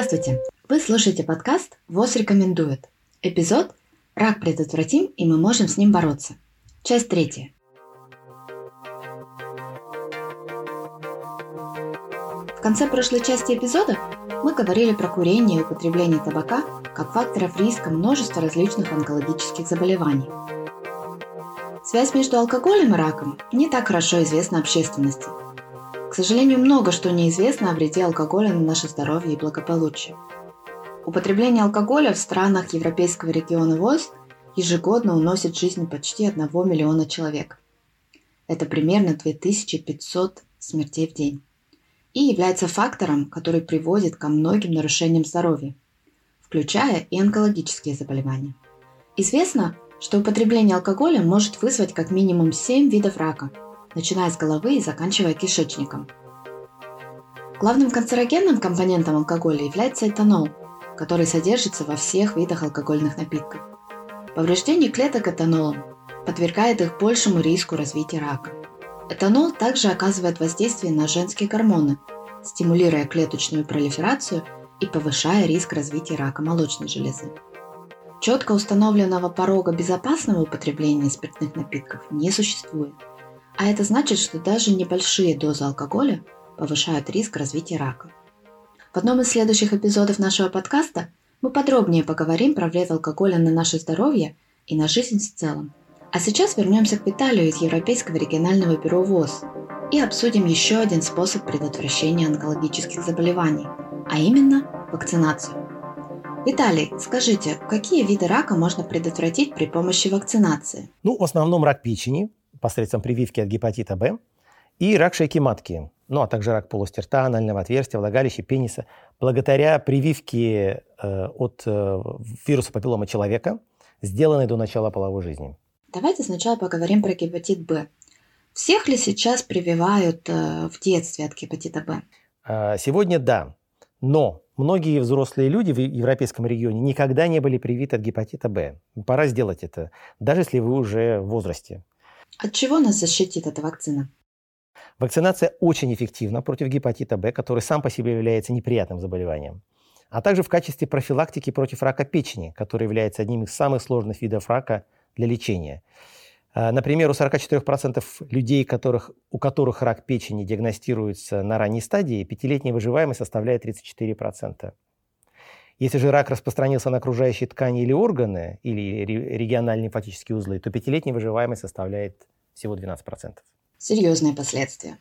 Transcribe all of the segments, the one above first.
Здравствуйте! Вы слушаете подкаст «ВОЗ рекомендует». Эпизод «Рак предотвратим, и мы можем с ним бороться». Часть 3. В конце прошлой части эпизода мы говорили про курение и употребление табака как факторов риска множества различных онкологических заболеваний. Связь между алкоголем и раком не так хорошо известна общественности. К сожалению, много что неизвестно о вреде алкоголя на наше здоровье и благополучие. Употребление алкоголя в странах Европейского региона ВОЗ ежегодно уносит жизни почти 1 миллиона человек. Это примерно 2500 смертей в день. И является фактором, который приводит ко многим нарушениям здоровья, включая и онкологические заболевания. Известно, что употребление алкоголя может вызвать как минимум 7 видов рака, начиная с головы и заканчивая кишечником. Главным канцерогенным компонентом алкоголя является этанол, который содержится во всех видах алкогольных напитков. Повреждение клеток этанолом подвергает их большему риску развития рака. Этанол также оказывает воздействие на женские гормоны, стимулируя клеточную пролиферацию и повышая риск развития рака молочной железы. Четко установленного порога безопасного употребления спиртных напитков не существует. А это значит, что даже небольшие дозы алкоголя повышают риск развития рака. В одном из следующих эпизодов нашего подкаста мы подробнее поговорим про вред алкоголя на наше здоровье и на жизнь в целом. А сейчас вернемся к Виталию из Европейского регионального бюро ВОЗ и обсудим еще один способ предотвращения онкологических заболеваний, а именно вакцинацию. Виталий, скажите, какие виды рака можно предотвратить при помощи вакцинации? В основном рак печени, посредством прививки от гепатита Б, и рак шейки матки, а также рак полости рта, анального отверстия, влагалища, пениса. Благодаря прививке от вируса папилломы человека, сделанной до начала половой жизни. Давайте сначала поговорим про гепатит Б. Всех ли сейчас прививают в детстве от гепатита Б? Сегодня да, но многие взрослые люди в европейском регионе никогда не были привиты от гепатита Б. Пора сделать это, даже если вы уже в возрасте. От чего нас защитит эта вакцина? Вакцинация очень эффективна против гепатита Б, который сам по себе является неприятным заболеванием, а также в качестве профилактики против рака печени, который является одним из самых сложных видов рака для лечения. Например, у 44% людей, у которых рак печени диагностируется на ранней стадии, пятилетняя выживаемость составляет 34%. Если же рак распространился на окружающие ткани или органы, или региональные лимфатические узлы, то пятилетняя выживаемость составляет всего 12%. Серьезные последствия.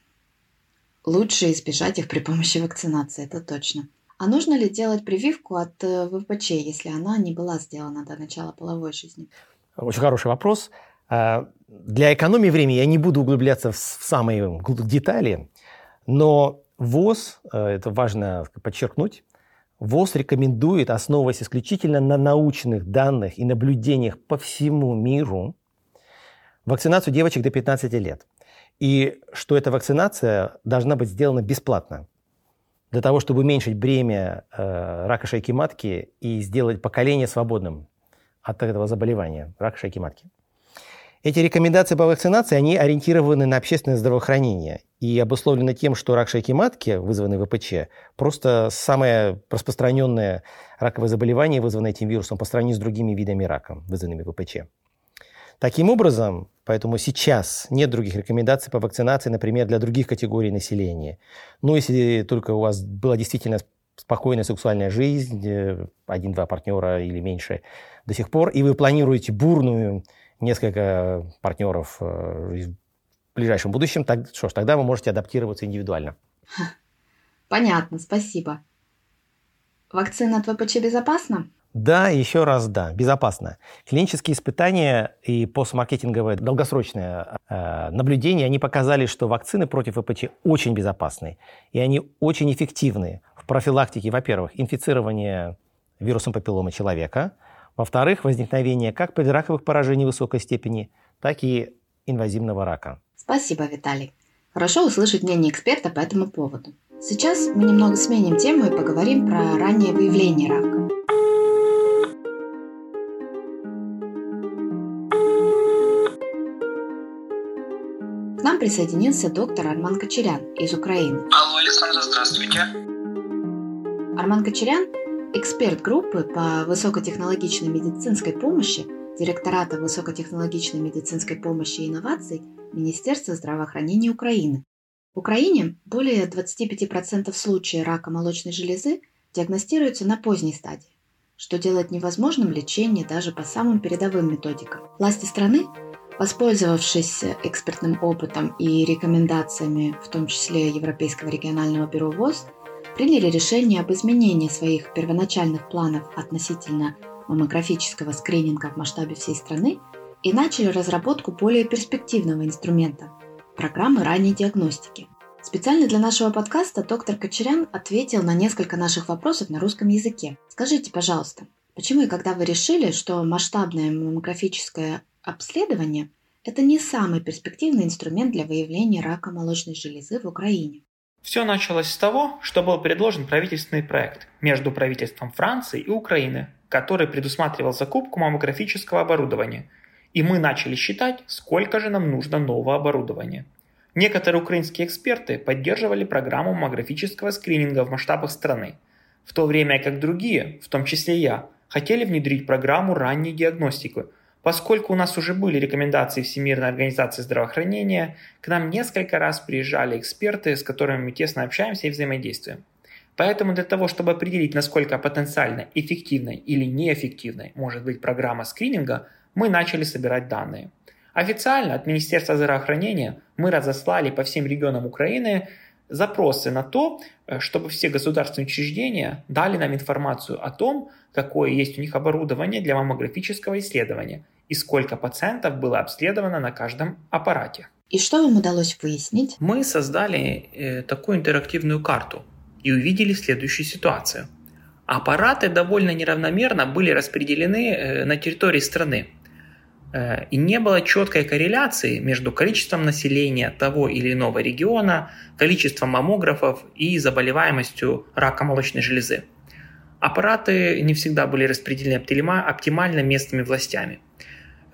Лучше избежать их при помощи вакцинации, это точно. А нужно ли делать прививку от ВПЧ, если она не была сделана до начала половой жизни? Очень хороший вопрос. Для экономии времени я не буду углубляться в самые детали, но ВОЗ, это важно подчеркнуть, ВОЗ рекомендует, основываясь исключительно на научных данных и наблюдениях по всему миру, вакцинацию девочек до 15 лет. И что эта вакцинация должна быть сделана бесплатно, для того, чтобы уменьшить бремя рака шейки матки и сделать поколение свободным от этого заболевания, рака шейки матки. Эти рекомендации по вакцинации, они ориентированы на общественное здравоохранение и обусловлены тем, что рак шейки матки, вызванный ВПЧ, просто самое распространенное раковое заболевание, вызванное этим вирусом, по сравнению с другими видами рака, вызванными ВПЧ. Таким образом, поэтому сейчас нет других рекомендаций по вакцинации, например, для других категорий населения. Если только у вас была действительно спокойная сексуальная жизнь, 1-2 партнера или меньше до сих пор, и вы планируете бурную, несколько партнеров в ближайшем будущем, тогда вы можете адаптироваться индивидуально. Понятно, спасибо. Вакцина от ВПЧ безопасна? Да, еще раз да, безопасно. Клинические испытания и постмаркетинговое долгосрочное наблюдение, они показали, что вакцины против ВПЧ очень безопасны, и они очень эффективны в профилактике, во-первых, инфицирования вирусом папилломы человека, во-вторых, возникновение как предраковых поражений высокой степени, так и инвазивного рака. Спасибо, Виталий. Хорошо услышать мнение эксперта по этому поводу. Сейчас мы немного сменим тему и поговорим про раннее выявление рака. К нам присоединился доктор Арман Кочерян из Украины. Алло, Александра, здравствуйте. Арман Кочерян, эксперт группы по высокотехнологичной медицинской помощи, Директората высокотехнологичной медицинской помощи и инноваций Министерства здравоохранения Украины. В Украине более 25% случаев рака молочной железы диагностируются на поздней стадии, что делает невозможным лечение даже по самым передовым методикам. Власти страны, воспользовавшись экспертным опытом и рекомендациями, в том числе Европейского регионального бюро ВОЗ, приняли решение об изменении своих первоначальных планов относительно маммографического скрининга в масштабе всей страны и начали разработку более перспективного инструмента – программы ранней диагностики. Специально для нашего подкаста доктор Кочерян ответил на несколько наших вопросов на русском языке. Скажите, пожалуйста, почему и когда вы решили, что масштабное маммографическое обследование – это не самый перспективный инструмент для выявления рака молочной железы в Украине? Все началось с того, что был предложен правительственный проект между правительством Франции и Украины, который предусматривал закупку маммографического оборудования, и мы начали считать, сколько же нам нужно нового оборудования. Некоторые украинские эксперты поддерживали программу маммографического скрининга в масштабах страны, в то время как другие, в том числе я, хотели внедрить программу ранней диагностики, поскольку у нас уже были рекомендации Всемирной организации здравоохранения, к нам несколько раз приезжали эксперты, с которыми мы тесно общаемся и взаимодействуем. Поэтому для того, чтобы определить, насколько потенциально эффективной или неэффективной может быть программа скрининга, мы начали собирать данные. Официально от Министерства здравоохранения мы разослали по всем регионам Украины запросы на то, чтобы все государственные учреждения дали нам информацию о том, какое есть у них оборудование для маммографического исследования и сколько пациентов было обследовано на каждом аппарате. И что вам удалось выяснить? Мы создали такую интерактивную карту и увидели следующую ситуацию. Аппараты довольно неравномерно были распределены на территории страны. И не было четкой корреляции между количеством населения того или иного региона, количеством маммографов и заболеваемостью рака молочной железы. Аппараты не всегда были распределены оптимально местными властями.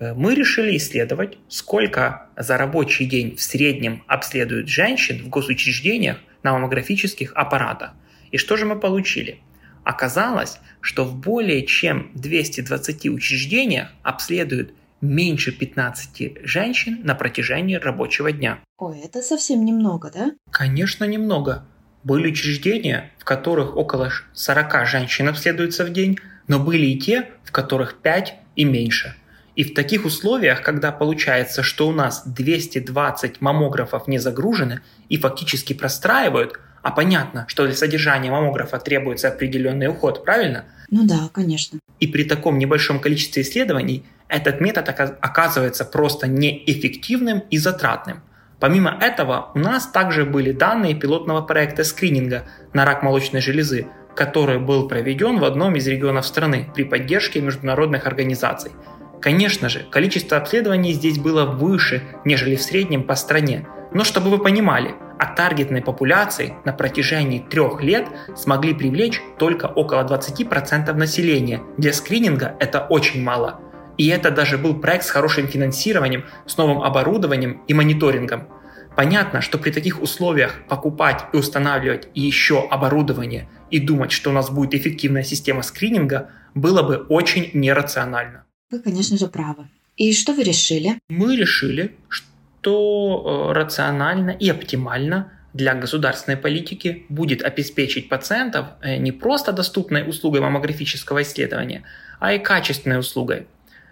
Мы решили исследовать, сколько за рабочий день в среднем обследуют женщин в госучреждениях на маммографических аппаратах. И что же мы получили? Оказалось, что в более чем 220 учреждениях обследуют меньше 15 женщин на протяжении рабочего дня. Ой, это совсем немного, да? Конечно, немного. Были учреждения, в которых около 40 женщин обследуются в день, но были и те, в которых 5 и меньше. И в таких условиях, когда получается, что у нас 220 маммографов не загружены и фактически простраивают, а понятно, что для содержания маммографа требуется определенный уход, правильно? Ну да, конечно. И при таком небольшом количестве исследований этот метод оказывается просто неэффективным и затратным. Помимо этого, у нас также были данные пилотного проекта скрининга на рак молочной железы, который был проведен в одном из регионов страны при поддержке международных организаций. Конечно же, количество обследований здесь было выше, нежели в среднем по стране. Но чтобы вы понимали, от таргетной популяции на протяжении 3 лет смогли привлечь только около 20% населения. Для скрининга это очень мало. И это даже был проект с хорошим финансированием, с новым оборудованием и мониторингом. Понятно, что при таких условиях покупать и устанавливать еще оборудование и думать, что у нас будет эффективная система скрининга, было бы очень нерационально. Вы, конечно же, правы. И что вы решили? Мы решили, что рационально и оптимально для государственной политики будет обеспечить пациентов не просто доступной услугой маммографического исследования, а и качественной услугой.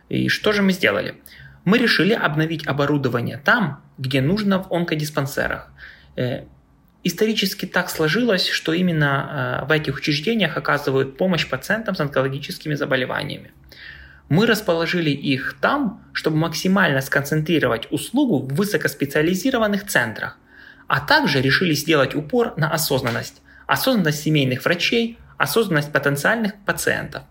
И что же мы сделали? Мы решили обновить оборудование там, где нужно, в онкодиспансерах. Исторически так сложилось, что именно в этих учреждениях оказывают помощь пациентам с онкологическими заболеваниями. Мы расположили их там, чтобы максимально сконцентрировать услугу в высокоспециализированных центрах, а также решили сделать упор на осознанность, осознанность семейных врачей, осознанность потенциальных пациентов.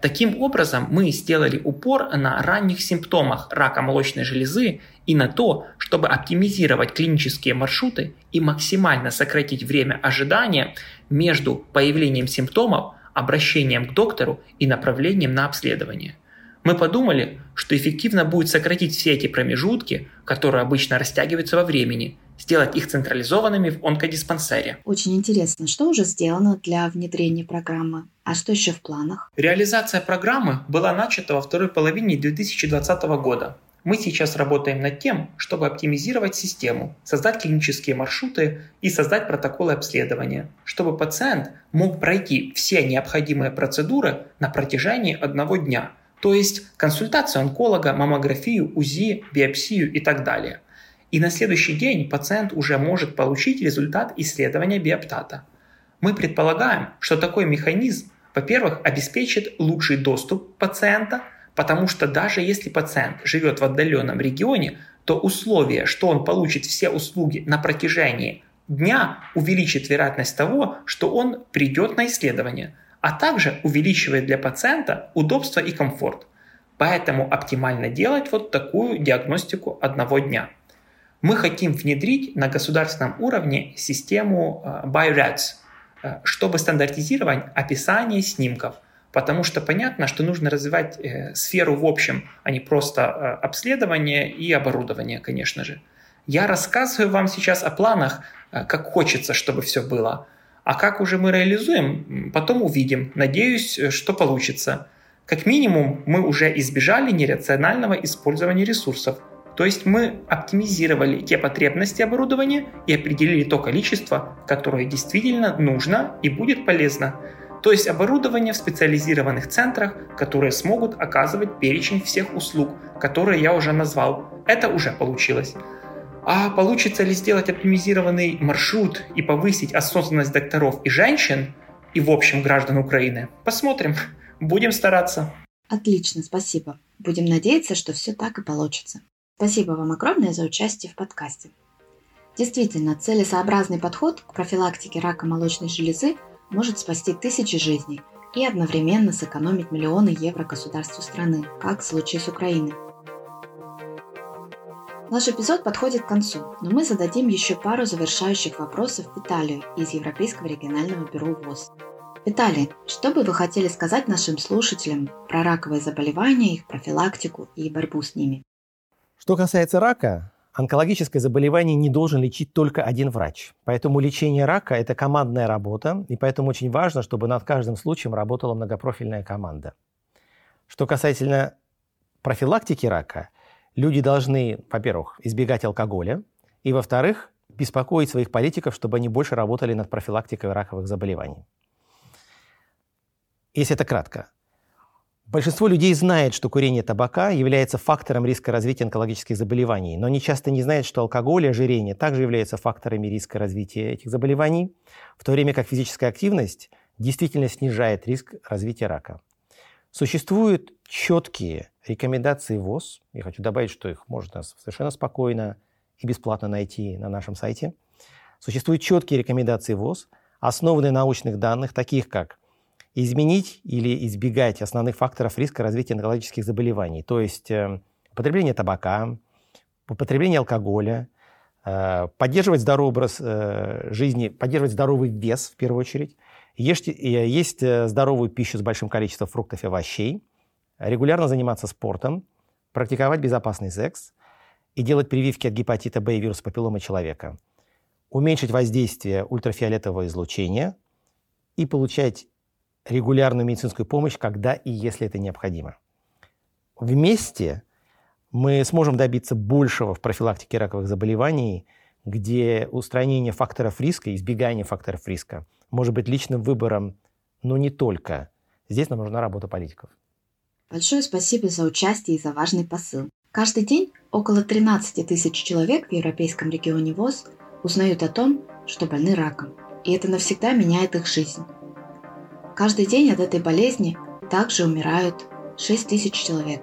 Таким образом, мы сделали упор на ранних симптомах рака молочной железы и на то, чтобы оптимизировать клинические маршруты и максимально сократить время ожидания между появлением симптомов, обращением к доктору и направлением на обследование. Мы подумали, что эффективно будет сократить все эти промежутки, которые обычно растягиваются во времени, сделать их централизованными в онкодиспансере. Очень интересно, что уже сделано для внедрения программы, а что еще в планах? Реализация программы была начата во второй половине 2020 года. Мы сейчас работаем над тем, чтобы оптимизировать систему, создать клинические маршруты и создать протоколы обследования, чтобы пациент мог пройти все необходимые процедуры на протяжении одного дня, то есть консультацию онколога, маммографию, УЗИ, биопсию и так далее. И на следующий день пациент уже может получить результат исследования биоптата. Мы предполагаем, что такой механизм, во-первых, обеспечит лучший доступ пациента, потому что даже если пациент живет в отдаленном регионе, то условие, что он получит все услуги на протяжении дня, увеличит вероятность того, что он придет на исследование, а также увеличивает для пациента удобство и комфорт. Поэтому оптимально делать вот такую диагностику одного дня. Мы хотим внедрить на государственном уровне систему Bi-RADS, чтобы стандартизировать описание снимков, потому что понятно, что нужно развивать сферу в общем, а не просто обследование и оборудование, конечно же. Я рассказываю вам сейчас о планах, как хочется, чтобы все было, а как уже мы реализуем, потом увидим. Надеюсь, что получится. Как минимум, мы уже избежали нерационального использования ресурсов. То есть мы оптимизировали те потребности оборудования и определили то количество, которое действительно нужно и будет полезно. То есть оборудование в специализированных центрах, которые смогут оказывать перечень всех услуг, которые я уже назвал. Это уже получилось. А получится ли сделать оптимизированный маршрут и повысить осознанность докторов и женщин, и в общем граждан Украины? Посмотрим. Будем стараться. Отлично, спасибо. Будем надеяться, что все так и получится. Спасибо вам огромное за участие в подкасте. Действительно, целесообразный подход к профилактике рака молочной железы может спасти тысячи жизней и одновременно сэкономить миллионы евро государству страны, как в случае с Украиной. Наш эпизод подходит к концу, но мы зададим еще пару завершающих вопросов Виталию из Европейского регионального бюро ВОЗ. Виталий, что бы вы хотели сказать нашим слушателям про раковые заболевания, их профилактику и борьбу с ними? Что касается рака, онкологическое заболевание не должен лечить только один врач. Поэтому лечение рака – это командная работа, и поэтому очень важно, чтобы над каждым случаем работала многопрофильная команда. Что касательно профилактики рака, люди должны, во-первых, избегать алкоголя, и, во-вторых, беспокоить своих политиков, чтобы они больше работали над профилактикой раковых заболеваний. Если это кратко. Большинство людей знает, что курение табака является фактором риска развития онкологических заболеваний, но они часто не знают, что алкоголь и ожирение также являются факторами риска развития этих заболеваний, в то время как физическая активность действительно снижает риск развития рака. Существуют четкие рекомендации ВОЗ, я хочу добавить, что их можно совершенно спокойно и бесплатно найти на нашем сайте. Существуют четкие рекомендации ВОЗ, основанные на научных данных, таких как изменить или избегать основных факторов риска развития онкологических заболеваний, то есть употребление табака, употребление алкоголя, поддерживать здоровый образ жизни, поддерживать здоровый вес в первую очередь, есть здоровую пищу с большим количеством фруктов и овощей, регулярно заниматься спортом, практиковать безопасный секс и делать прививки от гепатита Б и вируса папилломы человека, уменьшить воздействие ультрафиолетового излучения и получать регулярную медицинскую помощь, когда и если это необходимо. Вместе мы сможем добиться большего в профилактике раковых заболеваний, где устранение факторов риска, избегание факторов риска может быть личным выбором, но не только. Здесь нам нужна работа политиков. Большое спасибо за участие и за важный посыл. Каждый день около 13 тысяч человек в Европейском регионе ВОЗ узнают о том, что больны раком, и это навсегда меняет их жизнь. Каждый день от этой болезни также умирают 6 тысяч человек.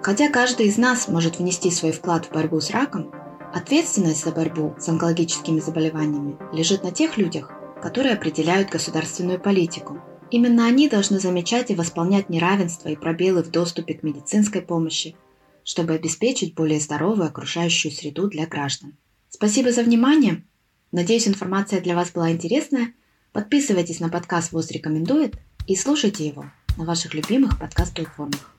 Хотя каждый из нас может внести свой вклад в борьбу с раком, ответственность за борьбу с онкологическими заболеваниями лежит на тех людях, которые определяют государственную политику. Именно они должны замечать и восполнять неравенства и пробелы в доступе к медицинской помощи, чтобы обеспечить более здоровую окружающую среду для граждан. Спасибо за внимание. Надеюсь, информация для вас была интересная. Подписывайтесь на подкаст «ВОЗ рекомендует» и слушайте его на ваших любимых подкаст-платформах.